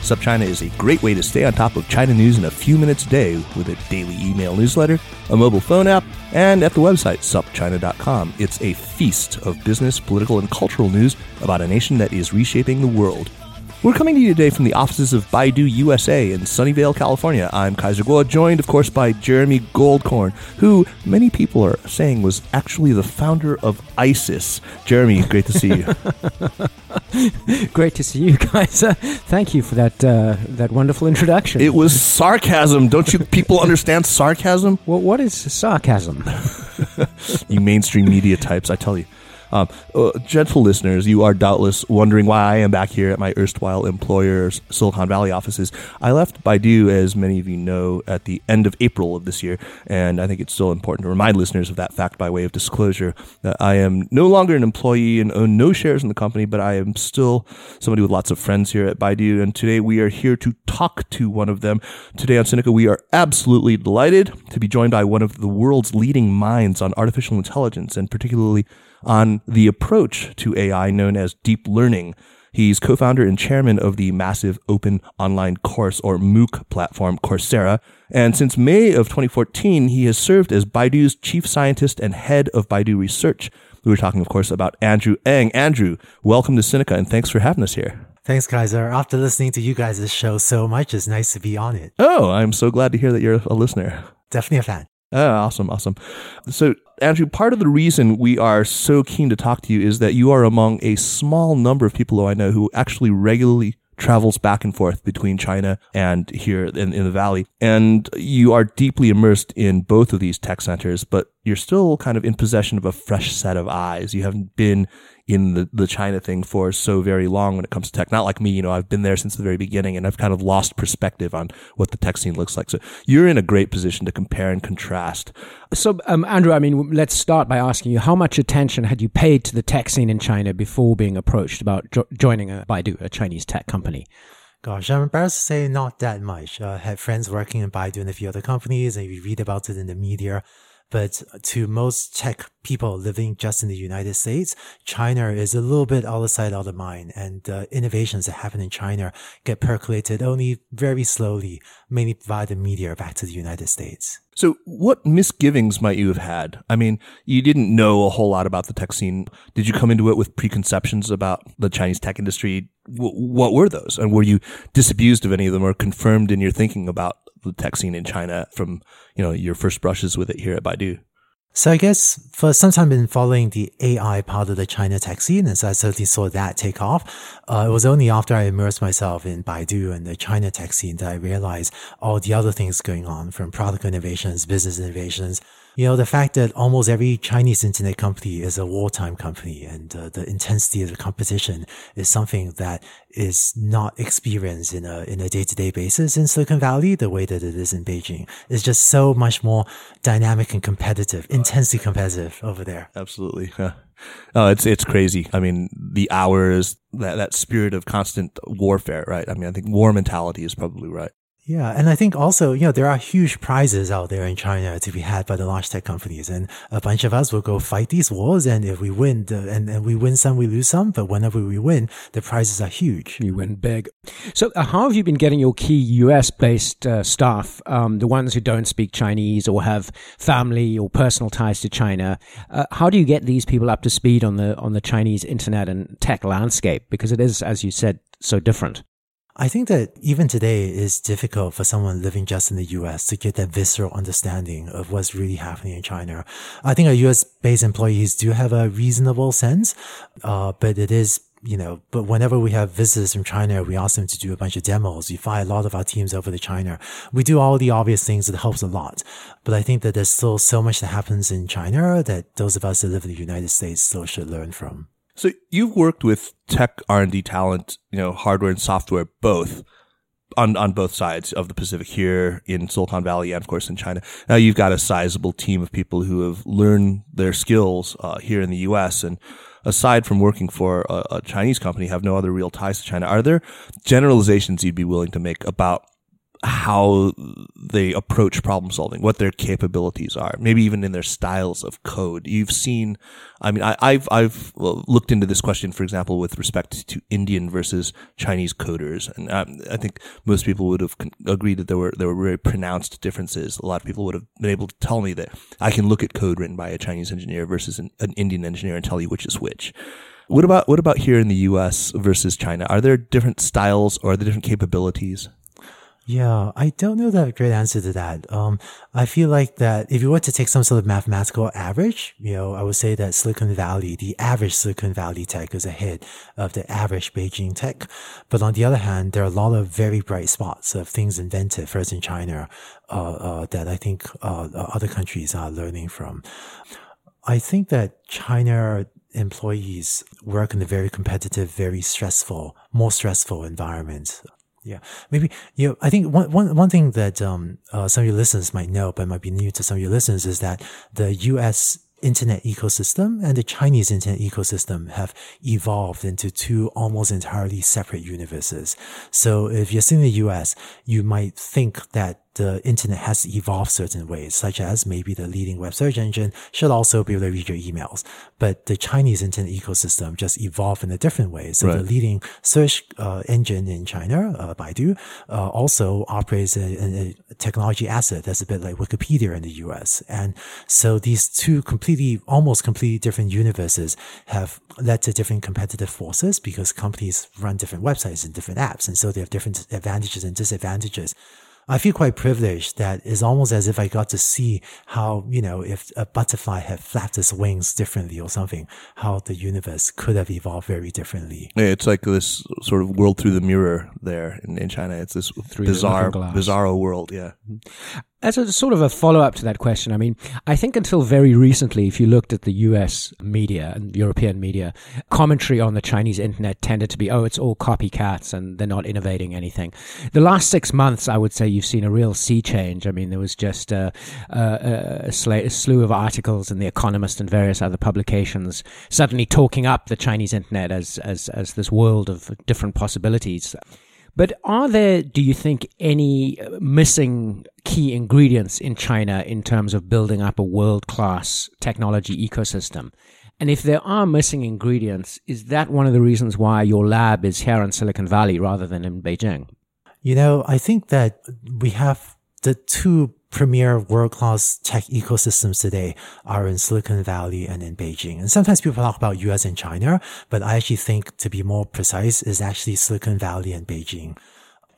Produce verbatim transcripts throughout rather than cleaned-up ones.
SupChina is a great way to stay on top of China news in a few minutes a day with a daily email newsletter, a mobile phone app, and at the website sup china dot com. It's a feast of business, political, and cultural news about a nation that is reshaping the world. We're coming to you today from the offices of Baidu U S A in Sunnyvale, California. I'm Kaiser Guo, joined, of course, by Jeremy Goldkorn, who many people are saying was actually the founder of ISIS. Jeremy, great to see you. Great to see you, Kaiser. Thank you for that uh, that wonderful introduction. It was sarcasm. Don't you people understand sarcasm? Well, what is sarcasm? You mainstream media types, I tell you. Um, uh, gentle listeners, you are doubtless wondering why I am back here at my erstwhile employer's Silicon Valley offices. I left Baidu, as many of you know, at the end of April of this year, and I think it's still important to remind listeners of that fact by way of disclosure. That I am no longer an employee and own no shares in the company, but I am still somebody with lots of friends here at Baidu, and today we are here to talk to one of them. Today on Sinica, we are absolutely delighted to be joined by one of the world's leading minds on artificial intelligence, and particularly on the approach to A I known as deep learning. He's co-founder and chairman of the massive open online course or MOOC platform Coursera. And since May of twenty fourteen, he has served as Baidu's chief scientist and head of Baidu Research. We were talking, of course, about Andrew Ng. Andrew, welcome to Sinica and thanks for having us here. Thanks, Kaiser. After listening to you guys' show so much, it's nice to be on it. Oh, I'm so glad to hear that you're a listener. Definitely a fan. Oh, awesome, awesome. So, Andrew, part of the reason we are so keen to talk to you is that you are among a small number of people who I know who actually regularly travels back and forth between China and here in, in the Valley. And you are deeply immersed in both of these tech centers, but you're still kind of in possession of a fresh set of eyes. You haven't been in the, the China thing for so very long when it comes to tech. Not like me, you know, I've been there since the very beginning and I've kind of lost perspective on what the tech scene looks like. So you're in a great position to compare and contrast. So, um, Andrew, I mean, let's start by asking you, how much attention had you paid to the tech scene in China before being approached about jo- joining a Baidu, a Chinese tech company? Gosh, I'm embarrassed to say not that much. Uh, I had friends working in Baidu and a few other companies, and you read about it in the media. But to most tech people living just in the United States, China is a little bit out of sight, out of mind. And uh, innovations that happen in China get percolated only very slowly, mainly via the media back to the United States. So what misgivings might you have had? I mean, you didn't know a whole lot about the tech scene. Did you come into it with preconceptions about the Chinese tech industry? W- what were those? And were you disabused of any of them or confirmed in your thinking about the tech scene in China from, you know, your first brushes with it here at Baidu? So I guess for some time I've been following the A I part of the China tech scene, and so I certainly saw that take off. Uh, it was only after I immersed myself in Baidu and the China tech scene that I realized all the other things going on, from product innovations, business innovations. You know, the fact that almost every Chinese internet company is a wartime company, and uh, the intensity of the competition is something that is not experienced in a in a day-to-day basis in Silicon Valley the way that it is in Beijing. It's just so much more dynamic and competitive, intensely competitive over there. Absolutely. Yeah. Oh, it's it's crazy. I mean, the hours, that, that spirit of constant warfare, right? I mean, I think war mentality is probably right. Yeah. And I think also, you know, there are huge prizes out there in China to be had by the large tech companies. And a bunch of us will go fight these wars. And if we win, the, and, and we win some, we lose some. But whenever we win, the prizes are huge. You win big. So uh, how have you been getting your key U S-based uh, staff, um, the ones who don't speak Chinese or have family or personal ties to China? Uh, how do you get these people up to speed on the on the Chinese internet and tech landscape? Because it is, as you said, so different. I think that even today it is difficult for someone living just in the U S to get that visceral understanding of what's really happening in China. I think our U S-based employees do have a reasonable sense, uh, but it is, you know, but whenever we have visitors from China, we ask them to do a bunch of demos. We fly a lot of our teams over to China. We do all the obvious things that helps a lot. But I think that there's still so much that happens in China that those of us that live in the United States still should learn from. So you've worked with tech R and D talent, you know, hardware and software, both on, on both sides of the Pacific here in Silicon Valley and, of course, in China. Now you've got a sizable team of people who have learned their skills uh, here in the U S and aside from working for a, a Chinese company, have no other real ties to China. Are there generalizations you'd be willing to make about how they approach problem solving, what their capabilities are, maybe even in their styles of code? You've seen, I mean, I, I've I've looked into this question, for example, with respect to Indian versus Chinese coders, and I, I think most people would have agreed that there were there were very pronounced differences. A lot of people would have been able to tell me that I can look at code written by a Chinese engineer versus an, an Indian engineer and tell you which is which. What about what about here in the U S versus China? Are there different styles or are there different capabilities? Yeah, I don't know that a great answer to that. Um, I feel like that if you were to take some sort of mathematical average, you know, I would say that Silicon Valley, the average Silicon Valley tech is ahead of the average Beijing tech. But on the other hand, there are a lot of very bright spots of things invented first in China, uh, uh that I think, uh, other countries are learning from. I think that China employees work in a very competitive, very stressful, more stressful environment. Yeah, maybe, you know, I think one, one, one thing that, um, uh, some of your listeners might know, but might be new to some of your listeners is that the U S internet ecosystem and the Chinese internet ecosystem have evolved into two almost entirely separate universes. So if you're sitting in the U S, you might think that the internet has evolved certain ways, such as maybe the leading web search engine should also be able to read your emails. But the Chinese internet ecosystem just evolved in a different way. So right. The leading search uh, engine in China, uh, Baidu, uh, also operates a, a, a technology asset that's a bit like Wikipedia in the U S. And so these two completely, almost completely different universes have led to different competitive forces because companies run different websites and different apps. And so they have different advantages and disadvantages. I feel quite privileged that it's almost as if I got to see how, you know, if a butterfly had flapped its wings differently or something, how the universe could have evolved very differently. Yeah, it's like this sort of world through the mirror there in, in China. It's this through bizarre, bizarro world. Yeah. As a sort of a follow-up to that question, I mean, I think until very recently, if you looked at the U S media and European media, commentary on the Chinese internet tended to be, oh, it's all copycats and they're not innovating anything. The last six months, I would say you've seen a real sea change. I mean, there was just a, a, a, sl- a slew of articles in The Economist and various other publications suddenly talking up the Chinese internet as as, as this world of different possibilities. But are there, do you think, any missing key ingredients in China in terms of building up a world-class technology ecosystem? And if there are missing ingredients, is that one of the reasons why your lab is here in Silicon Valley rather than in Beijing? You know, I think that we have the two premier world-class tech ecosystems today are in Silicon Valley and in Beijing. And sometimes people talk about U S and China, but I actually think, to be more precise, is actually Silicon Valley and Beijing.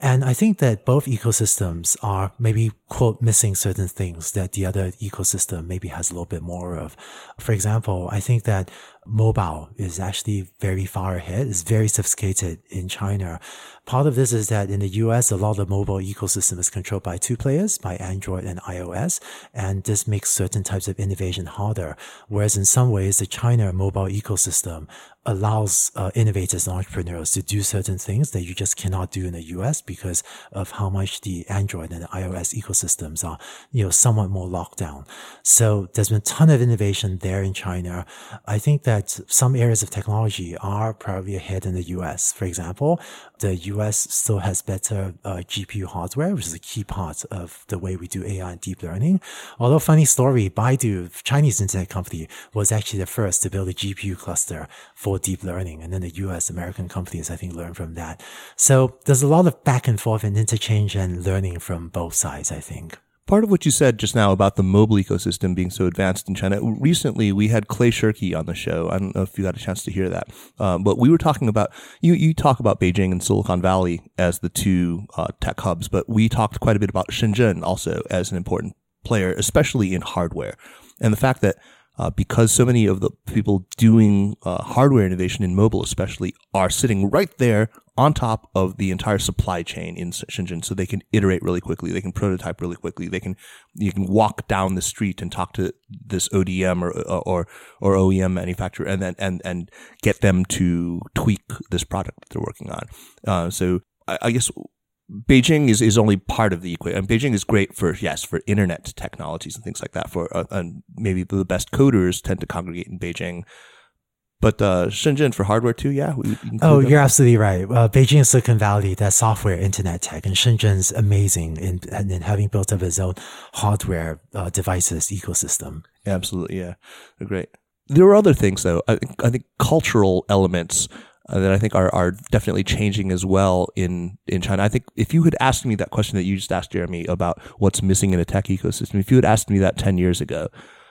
And I think that both ecosystems are maybe, quote, missing certain things that the other ecosystem maybe has a little bit more of. For example, I think that mobile is actually very far ahead. It's very sophisticated in China. Part of this is that in the U S, a lot of the mobile ecosystem is controlled by two players, by Android and iOS, and this makes certain types of innovation harder. Whereas in some ways, the China mobile ecosystem allows uh, innovators and entrepreneurs to do certain things that you just cannot do in the U S because of how much the Android and the iOS ecosystems are, you know, somewhat more locked down. So there's been a ton of innovation there in China. I think that that some areas of technology are probably ahead in the U S. For example, the U S still has better uh, G P U hardware, which is a key part of the way we do A I and deep learning. Although, funny story, Baidu, Chinese internet company, was actually the first to build a G P U cluster for deep learning. And then the U S American companies, I think, learned from that. So there's a lot of back and forth and interchange and learning from both sides, I think. Part of what you said just now about the mobile ecosystem being so advanced in China, recently we had Clay Shirky on the show. I don't know if you got a chance to hear that, um, but we were talking about, you, you talk about Beijing and Silicon Valley as the two uh, tech hubs, but we talked quite a bit about Shenzhen also as an important player, especially in hardware. And the fact that uh, because so many of the people doing uh, hardware innovation in mobile especially are sitting right there on top of the entire supply chain in Shenzhen, so they can iterate really quickly, they can prototype really quickly, they can you can walk down the street and talk to this O D M or or or O E M manufacturer, and then and and get them to tweak this product that they're working on. Uh, so I, I guess Beijing is, is only part of the equation. And Beijing is great for yes for internet technologies and things like that. For uh, and maybe the best coders tend to congregate in Beijing. But uh, Shenzhen for hardware too, yeah. We, we oh, them. You're absolutely right. Uh, Beijing and Silicon Valley, that's software, internet tech, and Shenzhen's amazing in, in having built up its own hardware uh, devices ecosystem. Absolutely, yeah, they're great. There are other things though. I think I think cultural elements uh, that I think are are definitely changing as well in in China. I think if you had asked me that question that you just asked Jeremy about what's missing in a tech ecosystem, if you had asked me that ten years ago,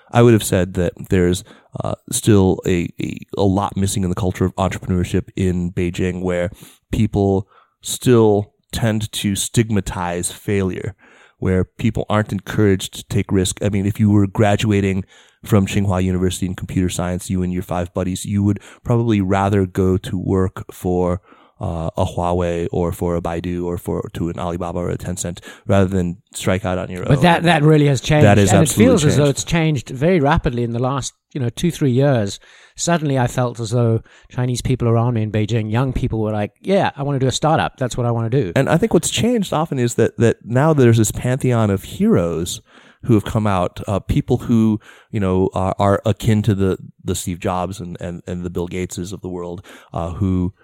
I would have said that there's uh, still a, a a lot missing in the culture of entrepreneurship in Beijing, where people still tend to stigmatize failure, where people aren't encouraged to take risk. I mean, if you were graduating from Tsinghua University in computer science, you and your five buddies, you would probably rather go to work for Uh, a Huawei or for a Baidu or for to an Alibaba or a Tencent rather than strike out on your own. But that, that really has changed. That is and absolutely it feels changed. As though it's changed very rapidly in the last, you know, two, three years. Suddenly I felt as though Chinese people around me in Beijing, young people were like, yeah, I want to do a startup. That's what I want to do. And I think what's changed often is that, that now there's this pantheon of heroes who have come out, uh, people who, you know, are, are akin to the, the Steve Jobs and, and, and the Bill Gateses of the world, uh, who,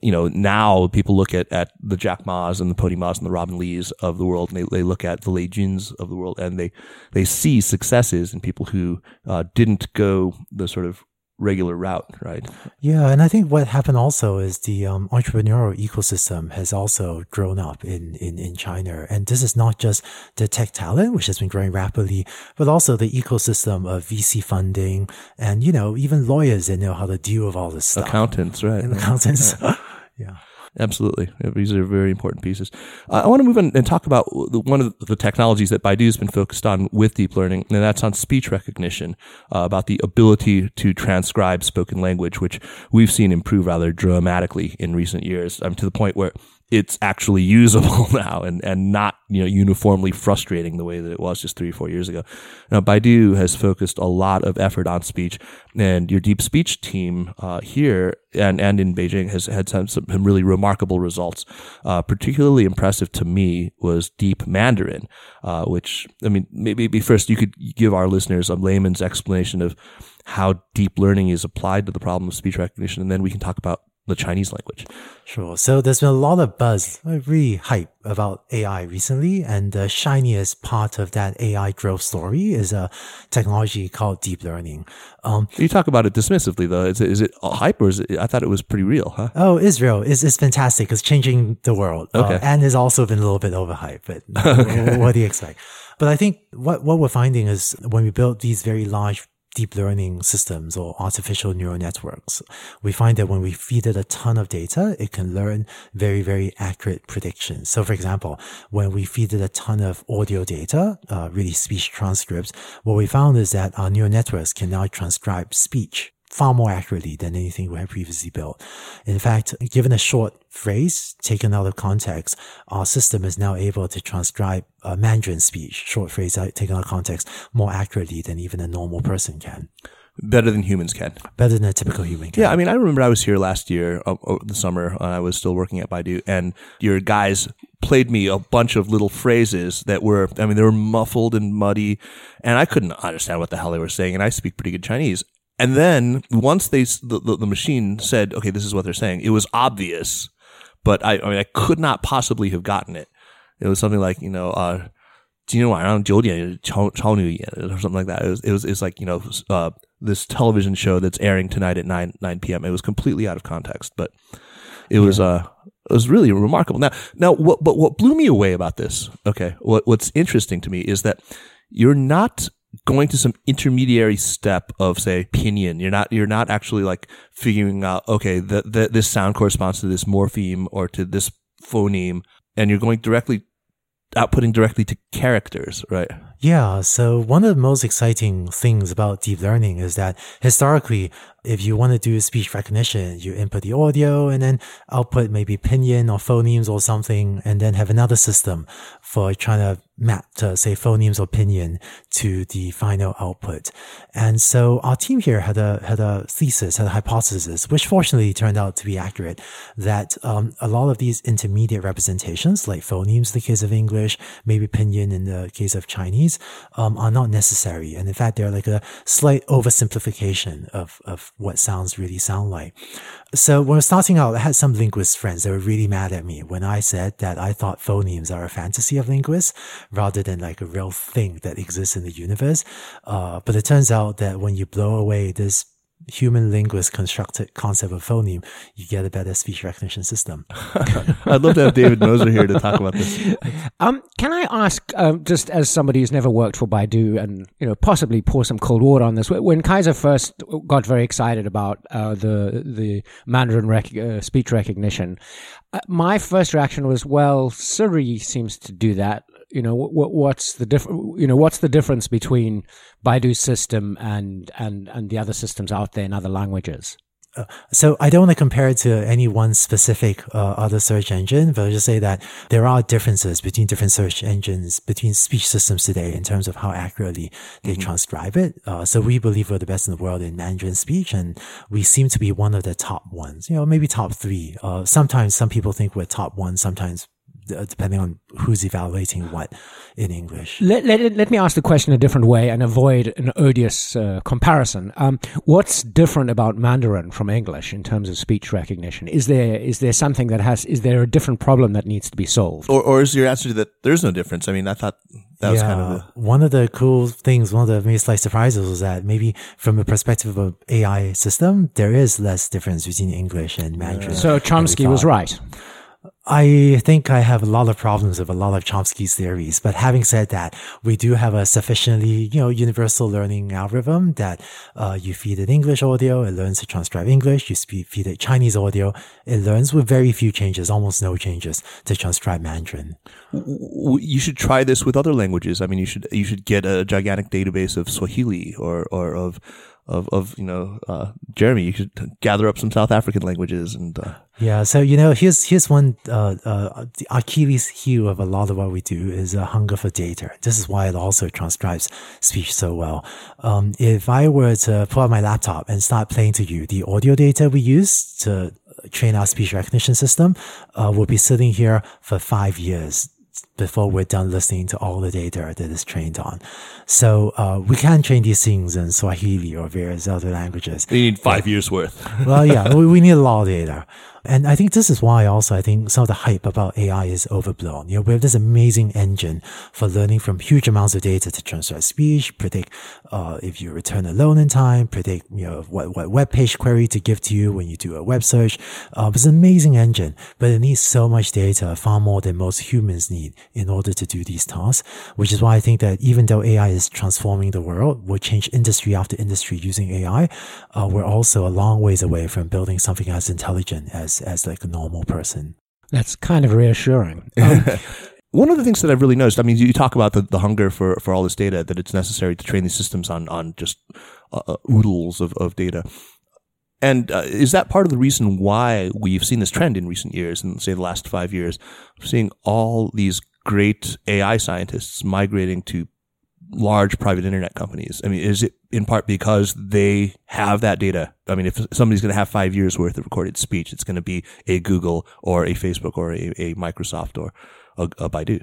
you know, now people look at, at the Jack Ma's and the Pony Ma's and the Robin Lee's of the world, and they, they look at the Lei Jun's of the world, and they, they see successes in people who uh, didn't go the sort of regular route, right? Yeah, and I think what happened also is the um, entrepreneurial ecosystem has also grown up in, in, in China. And this is not just the tech talent, which has been growing rapidly, but also the ecosystem of V C funding and, you know, even lawyers that know how to deal with all this stuff. Accountants, right. And accountants, yeah. yeah. Absolutely. These are very important pieces. Uh, I want to move on and talk about the, one of the technologies that Baidu has been focused on with deep learning, and that's on speech recognition, uh, about the ability to transcribe spoken language, which we've seen improve rather dramatically in recent years, um, to the point where it's actually usable now and, and not, you know, uniformly frustrating the way that it was just three or four years ago. Now, Baidu has focused a lot of effort on speech, and your deep speech team uh, here and, and in Beijing has had some, some really remarkable results. Uh, particularly impressive to me was Deep Mandarin, uh, which, I mean, maybe first you could give our listeners a layman's explanation of how deep learning is applied to the problem of speech recognition, and then we can talk about the Chinese language. Sure. So there's been a lot of buzz, really hype about A I recently. And the shiniest part of that A I growth story is a technology called deep learning. Um, you talk about it dismissively, though. Is it, is it hype or is it, I thought it was pretty real, huh? Oh, it's real. It's, it's fantastic. It's changing the world. Okay. Uh, and it's also been a little bit overhyped, but okay. What do you expect? But I think what, what we're finding is when we build these very large deep learning systems or artificial neural networks, we find that when we feed it a ton of data, it can learn very, very accurate predictions. So for example, when we feed it a ton of audio data, uh, really speech transcripts, what we found is that our neural networks can now transcribe speech far more accurately than anything we had previously built. In fact, given a short phrase taken out of context, our system is now able to transcribe uh, Mandarin speech, short phrase taken out of context, more accurately than even a normal person can. Better than humans can. Better than a typical human can. Yeah, I mean, I remember I was here last year, uh, the summer, and I was still working at Baidu, and your guys played me a bunch of little phrases that were, I mean, they were muffled and muddy, and I couldn't understand what the hell they were saying, and I speak pretty good Chinese. And then once they the, the, the machine said, okay, this is what they're saying, it was obvious, but I, I mean, I could not possibly have gotten it. It was something like, you know, uh, or something like that. It was, it was, it's like, you know, uh, this television show that's airing tonight at nine p.m. It was completely out of context, but it was, yeah. uh, It was really remarkable. Now, now, what, but what blew me away about this, okay, what, what's interesting to me is that you're not going to some intermediary step of, say, opinion. You're not, you're not actually like figuring out, okay, the, the, this sound corresponds to this morpheme or to this phoneme, and you're going directly, outputting directly to characters, right? Yeah. So one of the most exciting things about deep learning is that historically, if you want to do speech recognition, you input the audio and then output maybe pinyin or phonemes or something, and then have another system for trying to map to, say, phonemes or pinyin to the final output. And so our team here had a had a thesis, had a hypothesis, which fortunately turned out to be accurate, that um, a lot of these intermediate representations, like phonemes in the case of English, maybe pinyin in the case of Chinese, um, are not necessary. And in fact, they're like a slight oversimplification of of what sounds really sound like. So when I was starting out, I had some linguist friends that were really mad at me when I said that I thought phonemes are a fantasy of linguists rather than like a real thing that exists in the universe. Uh, but it turns out that when you blow away this human linguist constructed concept of phoneme, you get a better speech recognition system. I'd love to have David Moser here to talk about this. Um, can I ask, um, just as somebody who's never worked for Baidu, and you know, possibly pour some cold water on this, when Kaiser first got very excited about uh, the the Mandarin rec- uh, speech recognition, uh, my first reaction was, well, Siri seems to do that. You know, what, what's the diff- You know, what's the difference between Baidu's system and and and the other systems out there in other languages? Uh, so I don't want to compare it to any one specific uh, other search engine, but I'll just say that there are differences between different search engines, between speech systems today in terms of how accurately they mm-hmm. transcribe it. Uh, so we believe we're the best in the world in Mandarin speech, and we seem to be one of the top ones, you know, maybe top three. Uh, sometimes some people think we're top one, sometimes depending on who's evaluating what in English. Let, let, let me ask the question a different way and avoid an odious uh, comparison. Um, what's different about Mandarin from English in terms of speech recognition? Is there is there something that has, is there a different problem that needs to be solved? Or, or is your answer that there's no difference? I mean, I thought that yeah, was kind of a... One of the cool things, one of the maybe slight surprises was that maybe from a perspective of A I system, there is less difference between English and Mandarin. Yeah. So Chomsky was right. I think I have a lot of problems with a lot of Chomsky's theories, but having said that, we do have a sufficiently, you know, universal learning algorithm that uh, you feed it English audio, it learns to transcribe English. You spe- feed it Chinese audio, it learns with very few changes, almost no changes, to transcribe Mandarin. You should try this with other languages. I mean, you should you should get a gigantic database of Swahili or or of. Of, of, you know, uh, Jeremy, you should gather up some South African languages and, uh. Yeah. So, you know, here's, here's one, uh, uh, the Achilles heel of a lot of what we do is a hunger for data. This is why it also transcribes speech so well. Um, if I were to pull out my laptop and start playing to you the audio data we use to train our speech recognition system, uh, we'll be sitting here for five years before we're done listening to all the data that is trained on. So uh, we can train these things in Swahili or various other languages. We need five yeah. years worth. Well, yeah, we, we need a lot of data. And I think this is why also I think some of the hype about A I is overblown. You know, we have this amazing engine for learning from huge amounts of data to transcribe speech, predict, uh, if you return a loan in time, predict, you know, what, what web page query to give to you when you do a web search. Uh, it's an amazing engine, but it needs so much data, far more than most humans need in order to do these tasks, which is why I think that even though A I is transforming the world, we'll change industry after industry using A I. Uh, we're also a long ways away from building something as intelligent as as like a normal person. That's kind of reassuring. Um, One of the things that I've really noticed, I mean, you talk about the, the hunger for, for all this data, that it's necessary to train these systems on, on just uh, oodles of, of data. And uh, is that part of the reason why we've seen this trend in recent years, and say the last five years, seeing all these great A I scientists migrating to large private internet companies? I mean, is it in part because they have that data? I mean, if somebody's going to have five years worth of recorded speech, it's going to be a Google or a Facebook or a, a Microsoft or a, a Baidu.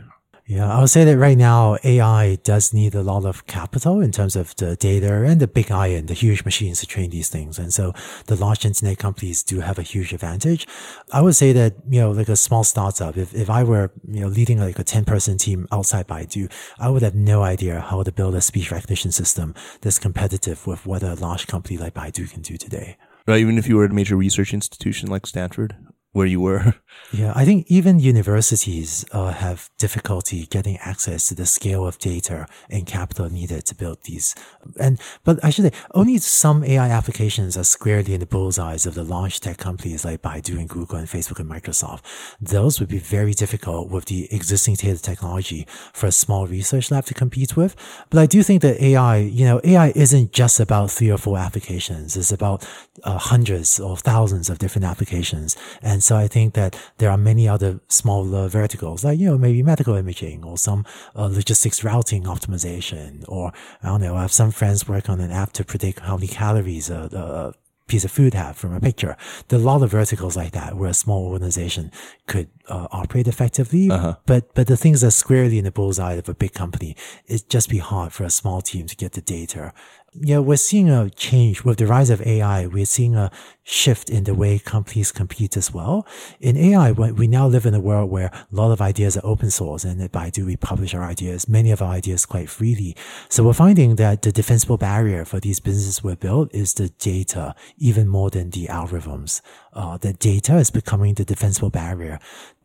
Yeah, I would say that right now A I does need a lot of capital in terms of the data and the big iron, the huge machines to train these things. And so the large internet companies do have a huge advantage. I would say that, you know, like a small startup, if, if I were, you know, leading like a ten person team outside Baidu, I would have no idea how to build a speech recognition system that's competitive with what a large company like Baidu can do today. Right, even if you were at a major research institution like Stanford? where you were. Yeah, I think even universities uh, have difficulty getting access to the scale of data and capital needed to build these. And but actually, only some A I applications are squarely in the bullseyes of the large tech companies like Baidu and Google and Facebook and Microsoft. Those would be very difficult with the existing data technology for a small research lab to compete with. But I do think that A I, you know, A I isn't just about three or four applications. It's about uh, hundreds or thousands of different applications. And so I think that there are many other smaller verticals, like, you know, maybe medical imaging or some uh, logistics routing optimization, or I don't know, I have some friends work on an app to predict how many calories a, a piece of food have from a picture. There are a lot of verticals like that where a small organization could uh, operate effectively. Uh-huh. But, but the things that are squarely in the bullseye of a big company, it'd just be hard for a small team to get the data. Yeah, we're seeing a change with the rise of A I. We're seeing a shift in the way companies compete as well. In A I, we now live in a world where a lot of ideas are open source, and at Baidu, we publish our ideas, many of our ideas quite freely. So we're finding that the defensible barrier for these businesses we've built is the data, even more than the algorithms. Uh, the data is becoming the defensible barrier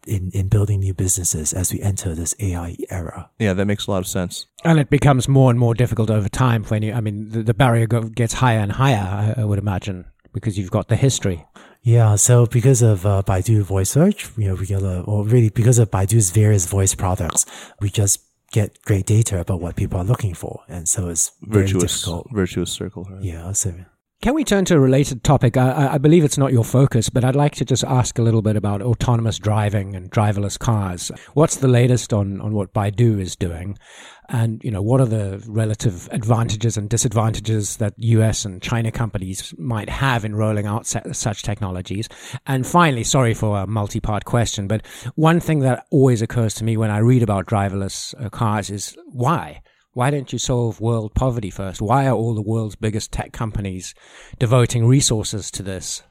in, in building new businesses as we enter this A I era. Yeah, that makes a lot of sense. And it becomes more and more difficult over time when you, I mean, the, the barrier go, gets higher and higher, I, I would imagine, because you've got the history. Yeah, so because of uh, Baidu Voice Search, you know, we get a, or really because of Baidu's various voice products, we just get great data about what people are looking for. And so it's very virtuous, difficult. Virtuous circle. Right? Yeah, so... Can we turn to a related topic? I, I believe it's not your focus, but I'd like to just ask a little bit about autonomous driving and driverless cars. What's the latest on, on what Baidu is doing? And, you know, what are the relative advantages and disadvantages that U S and China companies might have in rolling out such technologies? And finally, sorry for a multi-part question, but one thing that always occurs to me when I read about driverless cars is why? Why don't you solve world poverty first? Why are all the world's biggest tech companies devoting resources to this?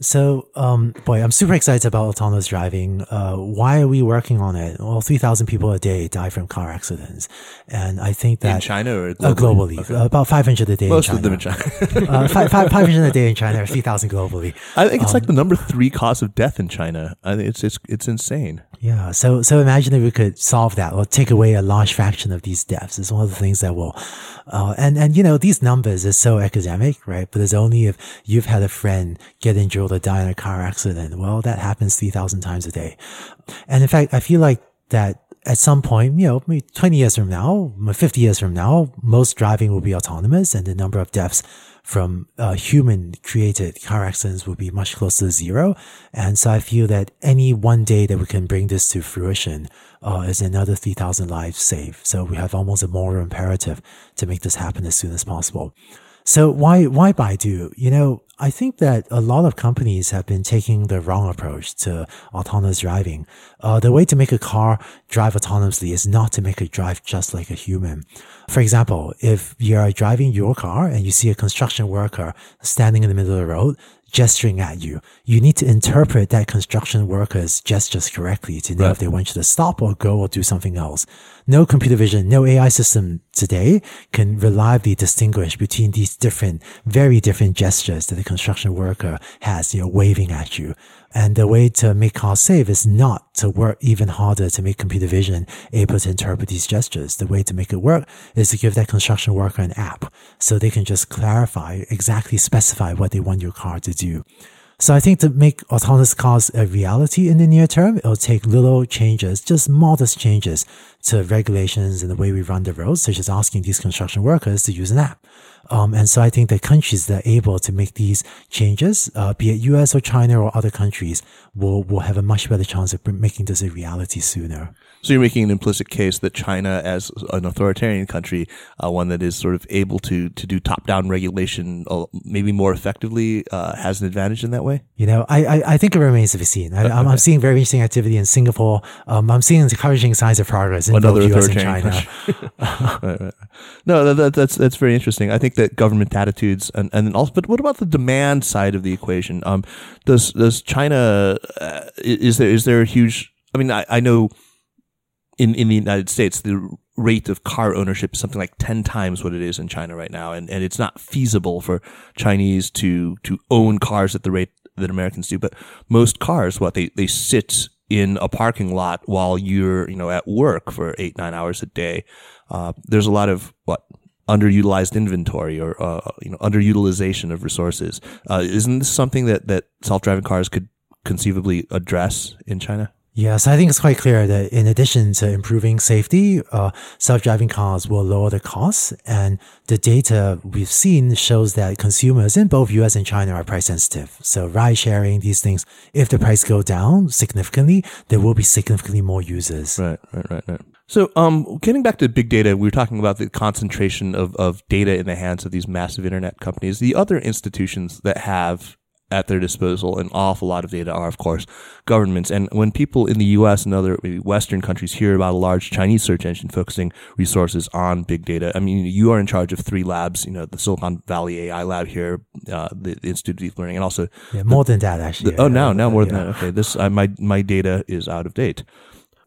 So, um, boy, I'm super excited about autonomous driving. Uh, why are we working on it? Well, three thousand people a day die from car accidents. And I think that... In China or globally? Uh, globally. Okay. Uh, about five hundred a day Most in China. Most of them in China. uh, five, five, five hundred a day in China, or three thousand globally. I think it's um, like the number three cause of death in China. I think it's, it's, it's insane. Yeah. So, so imagine if we could solve that or take away a large fraction of these deaths. It's one of the things that will, uh, and, and, you know, these numbers are so academic, right? But it's only if you've had a friend get injured or die in a car accident. Well, that happens three thousand times a day. And in fact, I feel like that at some point, you know, maybe twenty years from now, fifty years from now, most driving will be autonomous, and the number of deaths from uh, human-created car accidents will be much closer to zero. And so I feel that any one day that we can bring this to fruition uh, is another three thousand lives saved. So we have almost a moral imperative to make this happen as soon as possible. So why, why Baidu? You know, I think that a lot of companies have been taking the wrong approach to autonomous driving. Uh, the way to make a car drive autonomously is not to make it drive just like a human. For example, if you're driving your car and you see a construction worker standing in the middle of the road, gesturing at you, you need to interpret that construction worker's gestures correctly to know right. if they want you to stop or go or do something else. No computer vision, no A I system today can reliably distinguish between these different, very different gestures that the construction worker has, you know, waving at you. And the way to make cars safe is not to work even harder to make computer vision able to interpret these gestures. The way to make it work is to give that construction worker an app so they can just clarify, exactly specify what they want your car to do. So I think to make autonomous cars a reality in the near term, it'll take little changes, just modest changes to regulations and the way we run the roads, such as asking these construction workers to use an app. Um, and so I think that countries that are able to make these changes, uh, be it U S or China or other countries, will, will have a much better chance of making this a reality sooner. So you're making an implicit case that China, as an authoritarian country, uh, one that is sort of able to, to do top-down regulation uh, maybe more effectively, uh, has an advantage in that way? You know, I, I, I think it remains to be seen. I, okay. I'm, I'm seeing very interesting activity in Singapore. Um, I'm seeing encouraging signs of progress in Another both U S and China. right, right. No, that, that's, that's very interesting. I think that government attitudes and, and also, but what about the demand side of the equation? Um, does, does China, uh, is there, is there a huge, I mean, I, I know in, in the United States, the rate of car ownership is something like ten times what it is in China right now. And, and it's not feasible for Chinese to, to own cars at the rate that Americans do, but most cars, what, they, they sit in a parking lot while you're, you know, at work for eight, nine hours a day. Uh, there's a lot of, what, underutilized inventory or, uh, you know, underutilization of resources. Uh, isn't this something that, that self-driving cars could conceivably address in China? Yes, I think it's quite clear that in addition to improving safety, uh, self-driving cars will lower the costs. And the data we've seen shows that consumers in both U S and China are price sensitive. So ride sharing, these things, if the price go down significantly, there will be significantly more users. Right, right, right, right. So, um, getting back to big data, we were talking about the concentration of, of data in the hands of these massive internet companies. The other institutions that have at their disposal an awful lot of data are, of course, governments. And when people in the U S and other Western countries hear about a large Chinese search engine focusing resources on big data, I mean, you are in charge of three labs, you know, the Silicon Valley A I lab here, uh, the Institute of Deep Learning, and also... Yeah, more the, than that, actually. The, oh, now, now more than yeah. that. Okay, this I, my my data is out of date.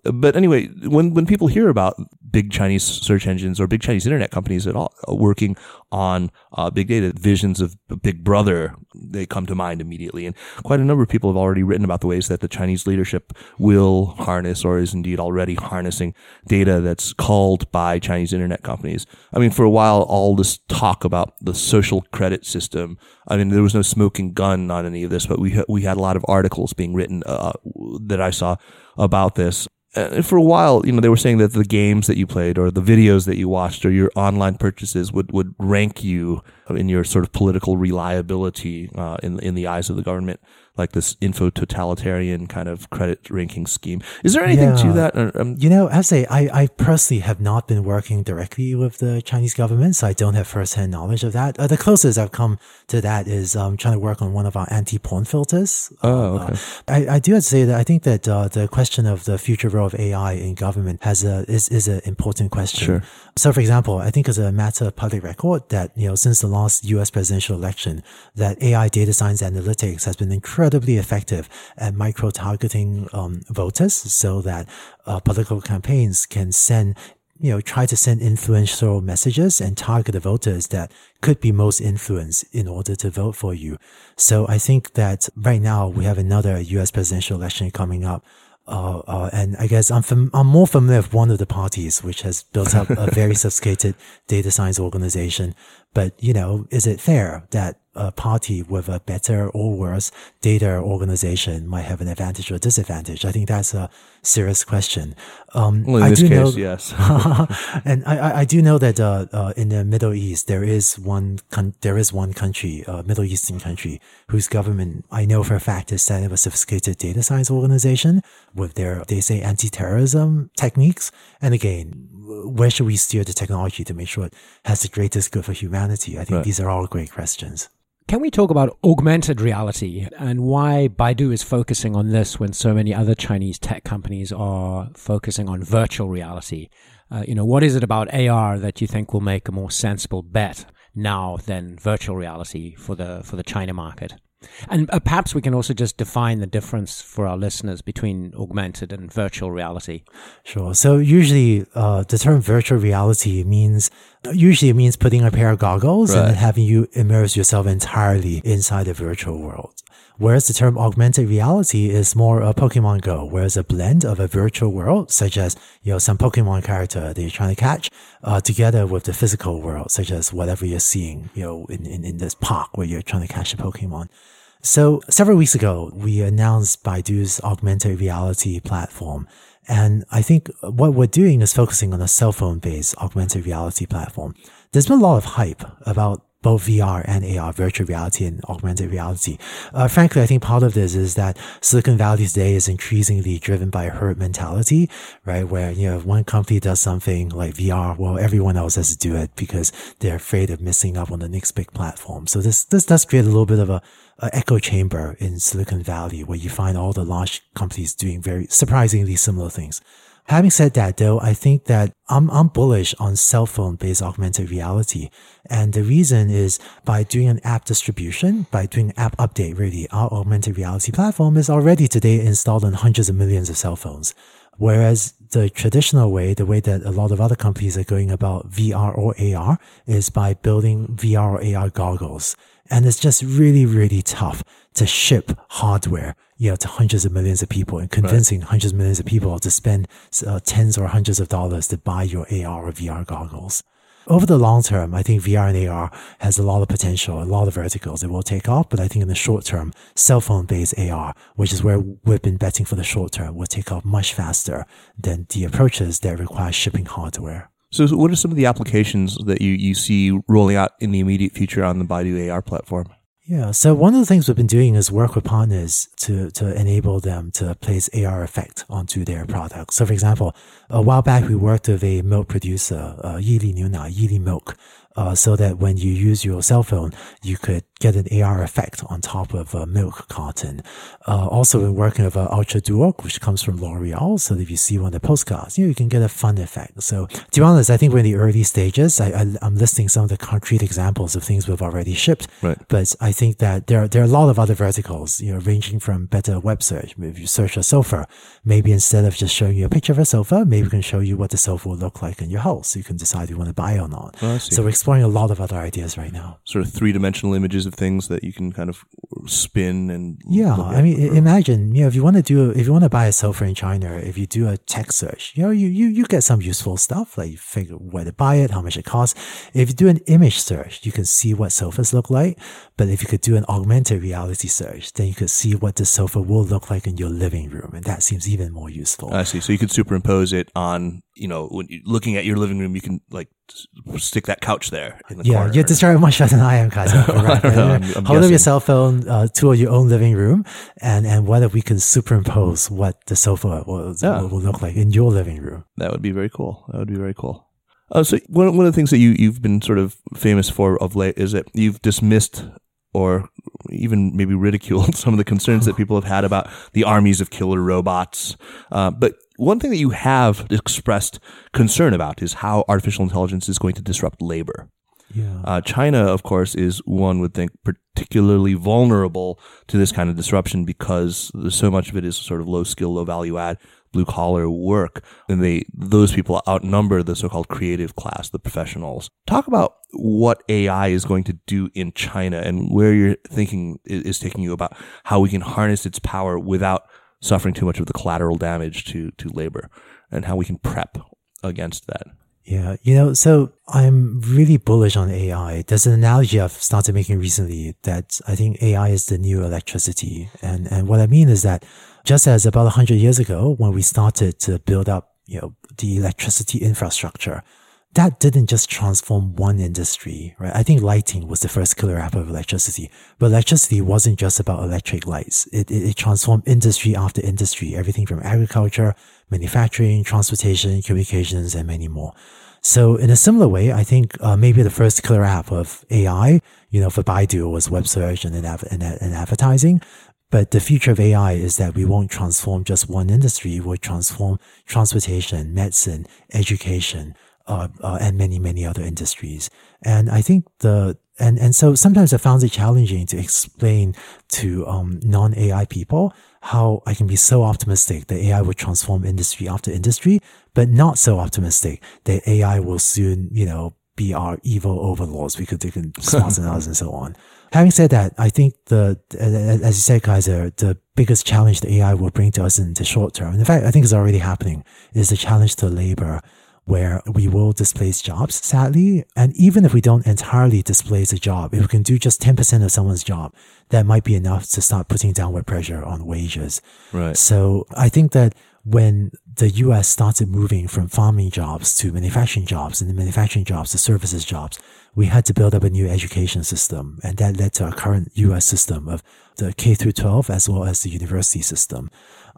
But anyway, when, when people hear about big Chinese search engines or big Chinese internet companies at all working on uh, big data, visions of Big Brother, they come to mind immediately. And quite a number of people have already written about the ways that the Chinese leadership will harness or is indeed already harnessing data that's culled by Chinese internet companies. I mean, for a while, all this talk about the social credit system, I mean, there was no smoking gun on any of this, but we, ha- we had a lot of articles being written uh, that I saw about this. And for a while, you know, they were saying that the games that you played or the videos that you watched or your online purchases would, would rank you in your sort of political reliability uh, in in the eyes of the government, like this info-totalitarian kind of credit ranking scheme. Is there anything yeah. to that? Um, you know, I say, I, I personally have not been working directly with the Chinese government, so I don't have first-hand knowledge of that. Uh, the closest I've come to that is um, trying to work on one of our anti-porn filters. Oh, okay. Uh, I, I do have to say that I think that uh, the question of the future role of A I in government has a, is, is an important question. Sure. So, for example, I think it's a matter of public record that, you know, since the last U S presidential election, that A I data science analytics has been incredibly effective at micro-targeting um, voters so that uh, political campaigns can send, you know, try to send influential messages and target the voters that could be most influenced in order to vote for you. So I think that right now we have another U S presidential election coming up. Uh, uh, and I guess I'm fam- I'm more familiar with one of the parties, which has built up a very sophisticated data science organization. But, you know, is it fair that a party with a better or worse data organization might have an advantage or disadvantage? I think that's a serious question. Um, well, in I this do case, know, yes. And I, I do know that uh, uh, in the Middle East, there is one con- there is one country, uh, Middle Eastern country, whose government I know for a fact is set up a sophisticated data science organization with their, they say, anti-terrorism techniques. And again, where should we steer the technology to make sure it has the greatest good for humanity? I think right. These are all great questions. Can we talk about augmented reality and why Baidu is focusing on this when so many other Chinese tech companies are focusing on virtual reality? Uh, you know, what is it about A R that you think will make a more sensible bet now than virtual reality for the for the China market? And uh, perhaps we can also just define the difference for our listeners between augmented and virtual reality. Sure. So usually uh, the term virtual reality means, usually it means putting a pair of goggles right. and then having you immerse yourself entirely inside the virtual world. Whereas the term augmented reality is more a Pokemon Go, where it's a blend of a virtual world, such as, you know, some Pokemon character that you're trying to catch, uh, together with the physical world, such as whatever you're seeing, you know, in, in, in this park where you're trying to catch a Pokemon. So several weeks ago, we announced Baidu's augmented reality platform. And I think what we're doing is focusing on a cell phone-based augmented reality platform. There's been a lot of hype about both V R and A R, virtual reality and augmented reality. Uh, frankly, I think part of this is that Silicon Valley today is increasingly driven by a herd mentality, right? Where, you know, if one company does something like V R, well, everyone else has to do it because they're afraid of missing up on the next big platform. So this, this does create a little bit of a, a echo chamber in Silicon Valley where you find all the large companies doing very surprisingly similar things. Having said that, though, I think that I'm, I'm bullish on cell phone-based augmented reality. And the reason is by doing an app distribution, by doing an app update, really, our augmented reality platform is already today installed on hundreds of millions of cell phones. Whereas the traditional way, the way that a lot of other companies are going about V R or A R is by building V R or A R goggles. And it's just really, really tough to ship hardware, you know, to hundreds of millions of people, and convincing right. hundreds of millions of people to spend uh, tens or hundreds of dollars to buy your A R or V R goggles. Over the long term, I think V R and A R has a lot of potential, a lot of verticals it will take off. But I think in the short term, cell phone-based A R, which is where we've been betting for the short term, will take off much faster than the approaches that require shipping hardware. So what are some of the applications that you, you see rolling out in the immediate future on the Baidu A R platform? Yeah, so one of the things we've been doing is work with partners to, to enable them to place A R effect onto their products. So for example, a while back, we worked with a milk producer, uh, Yili Yili Milk, uh, so that when you use your cell phone, you could get an A R effect on top of a uh, milk carton. Uh, also, we're working with uh, Ultra Duoc, which comes from L'Oreal, so that if you see one of the postcards, you know, you can get a fun effect. So to be honest, I think we're in the early stages. I, I, I'm listing some of the concrete examples of things we've already shipped, right. but I I think that there, there are a lot of other verticals, you know, ranging from better web search. If you search a sofa, maybe instead of just showing you a picture of a sofa, maybe we can show you what the sofa will look like in your house. So you can decide if you want to buy or not. Oh, so we're exploring a lot of other ideas right now. Sort of three-dimensional images of things that you can kind of spin and yeah. I mean, or, imagine, you know, if you want to do, if you want to buy a sofa in China, if you do a text search, you know, you you you get some useful stuff, like you figure where to buy it, how much it costs. If you do an image search, you can see what sofas look like. But if you could do an augmented reality search, then you could see what the sofa will look like in your living room, and that seems even more useful. I see. So you could superimpose it on, you know, when you're looking at your living room, you can like stick that couch there in the yeah, corner. Yeah, you're describing much better than I am, Kaiser. Right? I don't know. I'm, I'm Hold up your cell phone uh, to your own living room, and, and whether we can superimpose what the sofa will, yeah. will look like in your living room. That would be very cool. That would be very cool. Uh, so one one of the things that you you've been sort of famous for of late is that you've dismissed or even maybe ridiculed some of the concerns that people have had about the armies of killer robots. Uh, but one thing that you have expressed concern about is how artificial intelligence is going to disrupt labor. Yeah. Uh, China, of course, is, one would think, particularly vulnerable to this kind of disruption because so much of it is sort of low-skill, low-value-add, blue-collar work, and they those people outnumber the so-called creative class, the professionals. Talk about what A I is going to do in China and where your thinking is taking you about how we can harness its power without suffering too much of the collateral damage to, to labor and how we can prep against that. Yeah, you know, so I'm really bullish on A I. There's an analogy I've started making recently that I think A I is the new electricity. And and what I mean is that just as about one hundred years ago, when we started to build up, you know, the electricity infrastructure, that didn't just transform one industry, right? I think lighting was the first killer app of electricity. But electricity wasn't just about electric lights. It, it, it transformed industry after industry, everything from agriculture, manufacturing, transportation, communications, and many more. So in a similar way, I think uh, maybe the first killer app of A I, you know, for Baidu was web search and, and, and, and advertising. But the future of A I is that we won't transform just one industry. We'll transform transportation, medicine, education, Uh, uh, and many, many other industries. And I think the, and, and so sometimes I found it challenging to explain to, um, non-A I people how I can be so optimistic that A I will transform industry after industry, but not so optimistic that A I will soon, you know, be our evil overlords. We could take smarter than us and so on. Having said that, I think the, as you said, Kaiser, the biggest challenge that A I will bring to us in the short term, and in fact, I think it's already happening, is the challenge to labor, where we will displace jobs, sadly. And even if we don't entirely displace a job, if we can do just ten percent of someone's job, that might be enough to start putting downward pressure on wages. Right. So I think that when the U S started moving from farming jobs to manufacturing jobs, and the manufacturing jobs to services jobs, we had to build up a new education system. And that led to our current U S system of the K through twelve as well as the university system.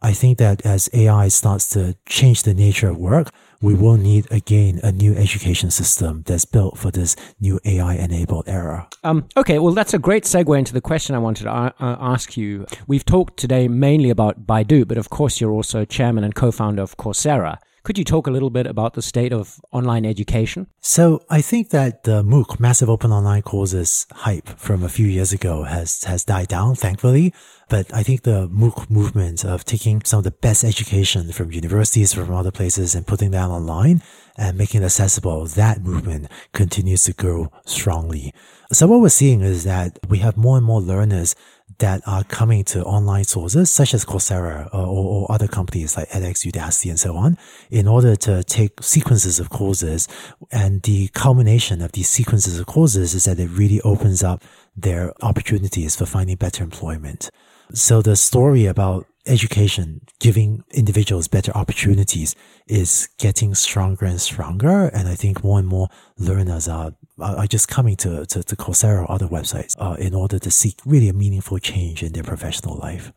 I think that as A I starts to change the nature of work, we will need, again, a new education system that's built for this new A I-enabled era. Um, okay, well, that's a great segue into the question I wanted to uh, ask you. We've talked today mainly about Baidu, but of course you're also chairman and co-founder of Coursera. Could you talk a little bit about the state of online education? So I think that the MOOC, Massive Open Online Courses, hype from a few years ago has has died down, thankfully. But I think the MOOC movement of taking some of the best education from universities, from other places, and putting that online and making it accessible, that movement continues to grow strongly. So what we're seeing is that we have more and more learners that are coming to online sources such as Coursera or, or other companies like edX, Udacity, and so on, in order to take sequences of courses. And the culmination of these sequences of courses is that it really opens up their opportunities for finding better employment. So the story about education giving individuals better opportunities is getting stronger and stronger. And I think more and more learners are are just coming to, to, to Coursera or other websites uh, in order to seek really a meaningful change in their professional life.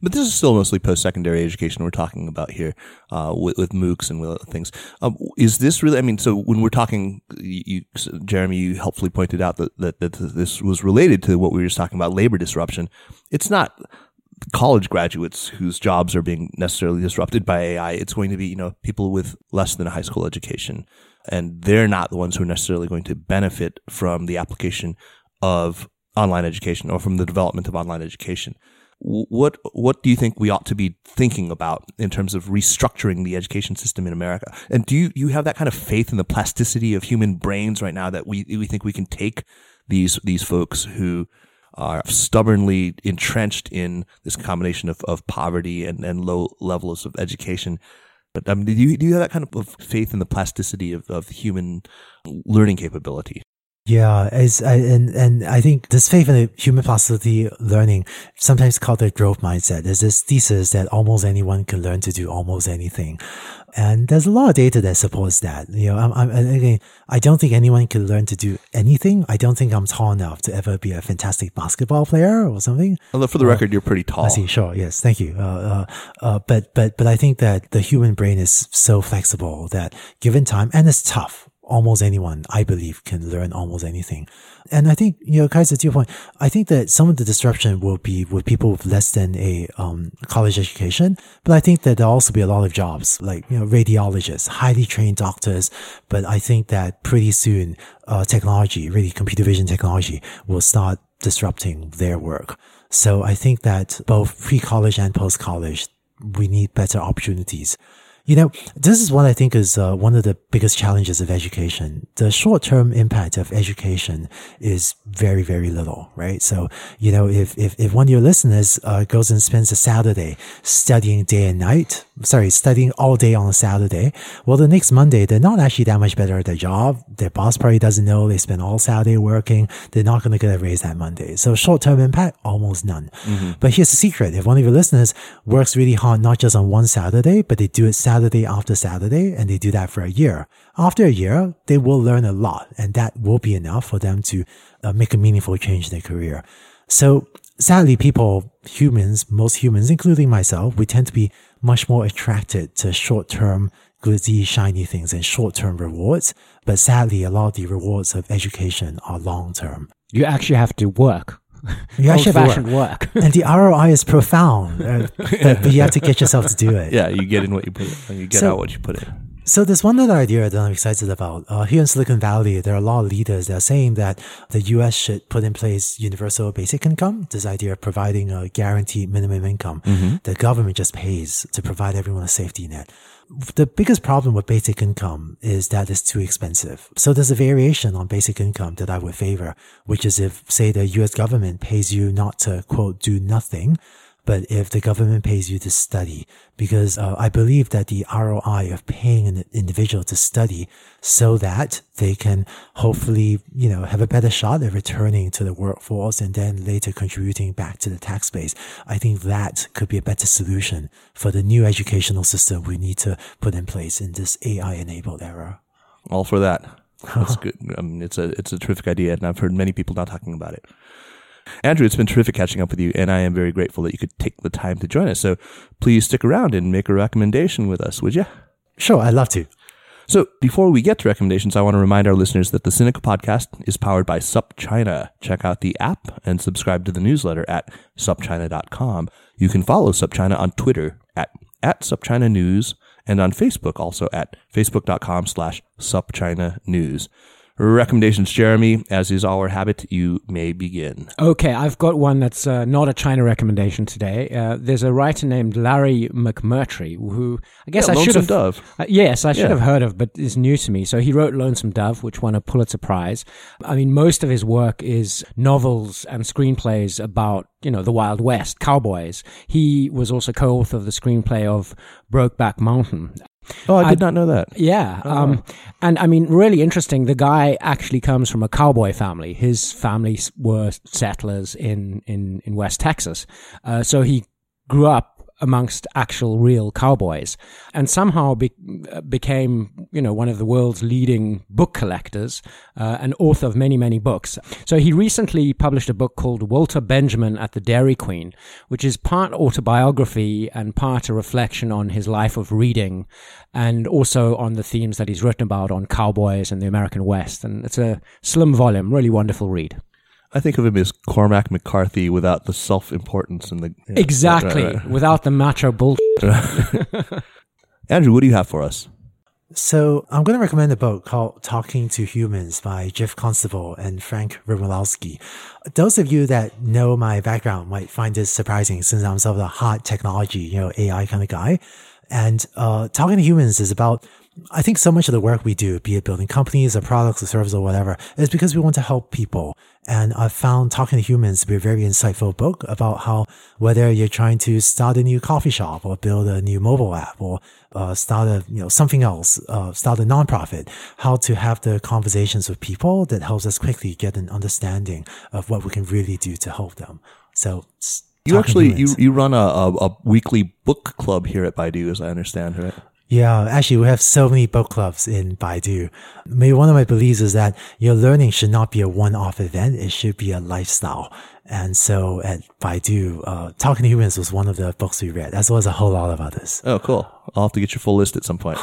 But this is still mostly post-secondary education we're talking about here uh, with, with MOOCs and with other things. Um, is this really, I mean, so when we're talking, you, Jeremy, you helpfully pointed out that, that, that this was related to what we were just talking about, labor disruption. It's not college graduates whose jobs are being necessarily disrupted by A I. It's going to be, you know, people with less than a high school education. And they're not the ones who are necessarily going to benefit from the application of online education or from the development of online education. What what do you think we ought to be thinking about in terms of restructuring the education system in America? And do you, you have that kind of faith in the plasticity of human brains right now that we we think we can take these these folks who are stubbornly entrenched in this combination of, of poverty and, and low levels of education? But um, do you do you have that kind of faith in the plasticity of, of human learning capability? Yeah, as I, and and I think this faith in the human plasticity learning, sometimes called the growth mindset, there's this thesis that almost anyone can learn to do almost anything, and there's a lot of data that supports that. You know, I'm, I'm again, I don't think anyone can learn to do anything. I don't think I'm tall enough to ever be a fantastic basketball player or something. Although, for the uh, record, you're pretty tall. I see. Sure. Yes. Thank you. Uh, uh, uh, but but but I think that the human brain is so flexible that given time, and it's tough. Almost anyone, I believe, can learn almost anything. And I think, you know, Kaiser, to your point, I think that some of the disruption will be with people with less than a um college education. But I think that there'll also be a lot of jobs, like, you know, radiologists, highly trained doctors. But I think that pretty soon, uh technology, really computer vision technology, will start disrupting their work. So I think that both pre-college and post-college, we need better opportunities. You know, this is what I think is uh, one of the biggest challenges of education. The short-term impact of education is very, very little, right? So, you know, if, if, if one of your listeners uh, goes and spends a Saturday studying day and night, sorry, studying all day on a Saturday, well, the next Monday, they're not actually that much better at their job. Their boss probably doesn't know. They spend all Saturday working. They're not going to get a raise that Monday. So short-term impact, almost none. Mm-hmm. But here's the secret. If one of your listeners works really hard, not just on one Saturday, but they do it Saturday, Saturday after Saturday, and they do that for a year. After a year, they will learn a lot, and that will be enough for them to uh, make a meaningful change in their career. So sadly, people, humans, most humans, including myself, we tend to be much more attracted to short-term glitzy, shiny things and short-term rewards. But sadly, a lot of the rewards of education are long-term. You actually have to work. You actually have to work. work. And the R O I is profound, uh, but, but you have to get yourself to do it. Yeah, you get in what you put in, and you get so, out what you put in. So there's one other idea that I'm excited about. Uh, here in Silicon Valley, there are a lot of leaders that are saying that the U S should put in place universal basic income, this idea of providing a guaranteed minimum income. Mm-hmm. The government just pays to provide everyone a safety net. The biggest problem with basic income is that it's too expensive. So there's a variation on basic income that I would favor, which is if, say, the U S government pays you not to, quote, do nothing, but if the government pays you to study, because uh, I believe that the R O I of paying an individual to study so that they can hopefully, you know, have a better shot at returning to the workforce and then later contributing back to the tax base. I think that could be a better solution for the new educational system we need to put in place in this A I-enabled era. All for that. That's good. I mean, it's a, it's a terrific idea, and I've heard many people now talking about it. Andrew, it's been terrific catching up with you, and I am very grateful that you could take the time to join us. So please stick around and make a recommendation with us, would you? Sure, I'd love to. So before we get to recommendations, I want to remind our listeners that the Sinica Podcast is powered by SupChina. Check out the app and subscribe to the newsletter at sup china dot com. You can follow SupChina on Twitter at, at SupChina News and on Facebook also at facebook dot com slash SupChina News. recommendations, Jeremy. As is our habit, you may begin. Okay, I've got one that's uh, not a China recommendation today. Uh, there's a writer named Larry McMurtry who I guess yeah, I should have Dove. Uh, yes, I should yeah. have heard of, but is new to me. So he wrote Lonesome Dove, which won a Pulitzer Prize. I mean, most of his work is novels and screenplays about, you know, the Wild West, cowboys. He was also co-author of the screenplay of Brokeback Mountain. Oh, I did I, not know that. Yeah. Oh. Um, and I mean, really interesting. The guy actually comes from a cowboy family. His family were settlers in, in, in West Texas. Uh, so he grew up amongst actual real cowboys and somehow be, became, you know, one of the world's leading book collectors, uh, and author of many, many books. So he recently published a book called Walter Benjamin at the Dairy Queen, which is part autobiography and part a reflection on his life of reading and also on the themes that he's written about on cowboys and the American West. And it's a slim volume, really wonderful read. I think of him as Cormac McCarthy without the self-importance and the... You know, exactly, right, right, right. Without the macho bullshit. Andrew, what do you have for us? So I'm going to recommend a book called Talking to Humans by Jeff Constable and Frank Rimolowski. Those of you that know my background might find this surprising since I'm sort of a hard technology, you know, A I kind of guy. And uh, Talking to Humans is about... I think so much of the work we do, be it building companies or products or services or whatever, is because we want to help people. And I found Talking to Humans to be a very insightful book about how whether you're trying to start a new coffee shop or build a new mobile app or uh, start a, you know, something else, uh, start a nonprofit, how to have the conversations with people that helps us quickly get an understanding of what we can really do to help them. So you actually, you, you run a, a, a weekly book club here at Baidu, as I understand, right? Yeah, actually, we have so many book clubs in Baidu. Maybe one of my beliefs is that your learning should not be a one-off event. It should be a lifestyle. And so at Baidu, uh, Talking to Humans was one of the books we read, as well as a whole lot of others. Oh, cool. I'll have to get your full list at some point.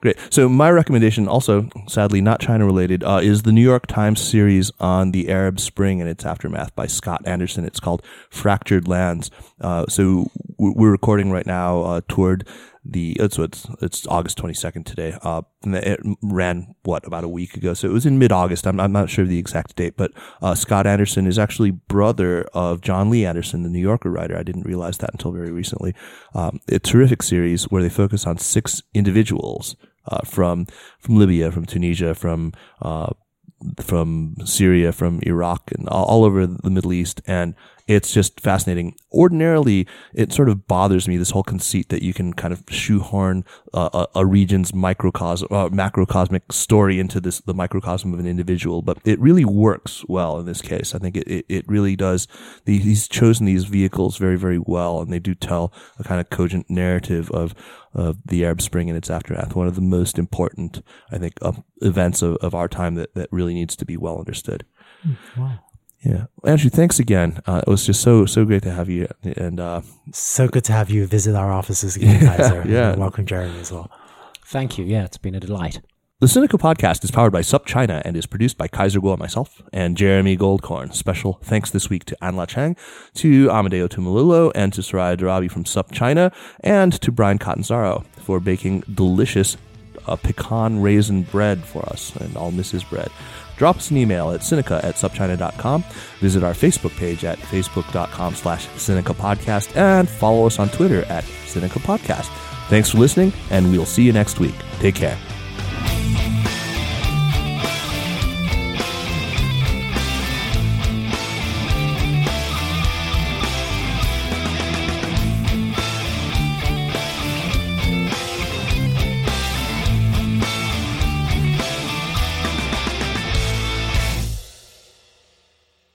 Great. So my recommendation, also sadly not China-related, uh, is the New York Times series on the Arab Spring and its aftermath by Scott Anderson. It's called Fractured Lands. Uh, so we're recording right now uh, toward... The so it's it's August twenty-second today. Uh, it ran what about a week ago, so it was in mid-August. I'm I'm not sure the exact date, but uh, Scott Anderson is actually brother of John Lee Anderson, the New Yorker writer. I didn't realize that until very recently. Um, a terrific series where they focus on six individuals uh, from from Libya, from Tunisia, from uh, from Syria, from Iraq, and all over the Middle East. And it's just fascinating. Ordinarily, it sort of bothers me, this whole conceit that you can kind of shoehorn uh, a, a region's microcosm, uh, macrocosmic story into this, the microcosm of an individual. But it really works well in this case. I think it, it, it really does. The, he's chosen these vehicles very, very well, and they do tell a kind of cogent narrative of, of the Arab Spring and its aftermath. One of the most important, I think, uh, events of, of our time that, that really needs to be well understood. Wow. Yeah. Andrew, thanks again. Uh, it was just so, so great to have you. And, uh, so good to have you visit our offices again, yeah, Kaiser. Yeah. And welcome, Jeremy, as well. Thank you. Yeah, it's been a delight. The Sinica Podcast is powered by SupChina and is produced by Kaiser Guo and myself and Jeremy Goldkorn. Special thanks this week to Anla Chang, to Amadeo Tumalolo, and to Soraya Darabi from SupChina, and to Brian Catanzaro for baking delicious uh, pecan raisin bread for us and all Missus Bread. Drop us an email at sinica at supchina dot com. Visit our Facebook page at facebook dot com slash Sinica Podcast and follow us on Twitter at Sinica Podcast. Thanks for listening, and we'll see you next week. Take care.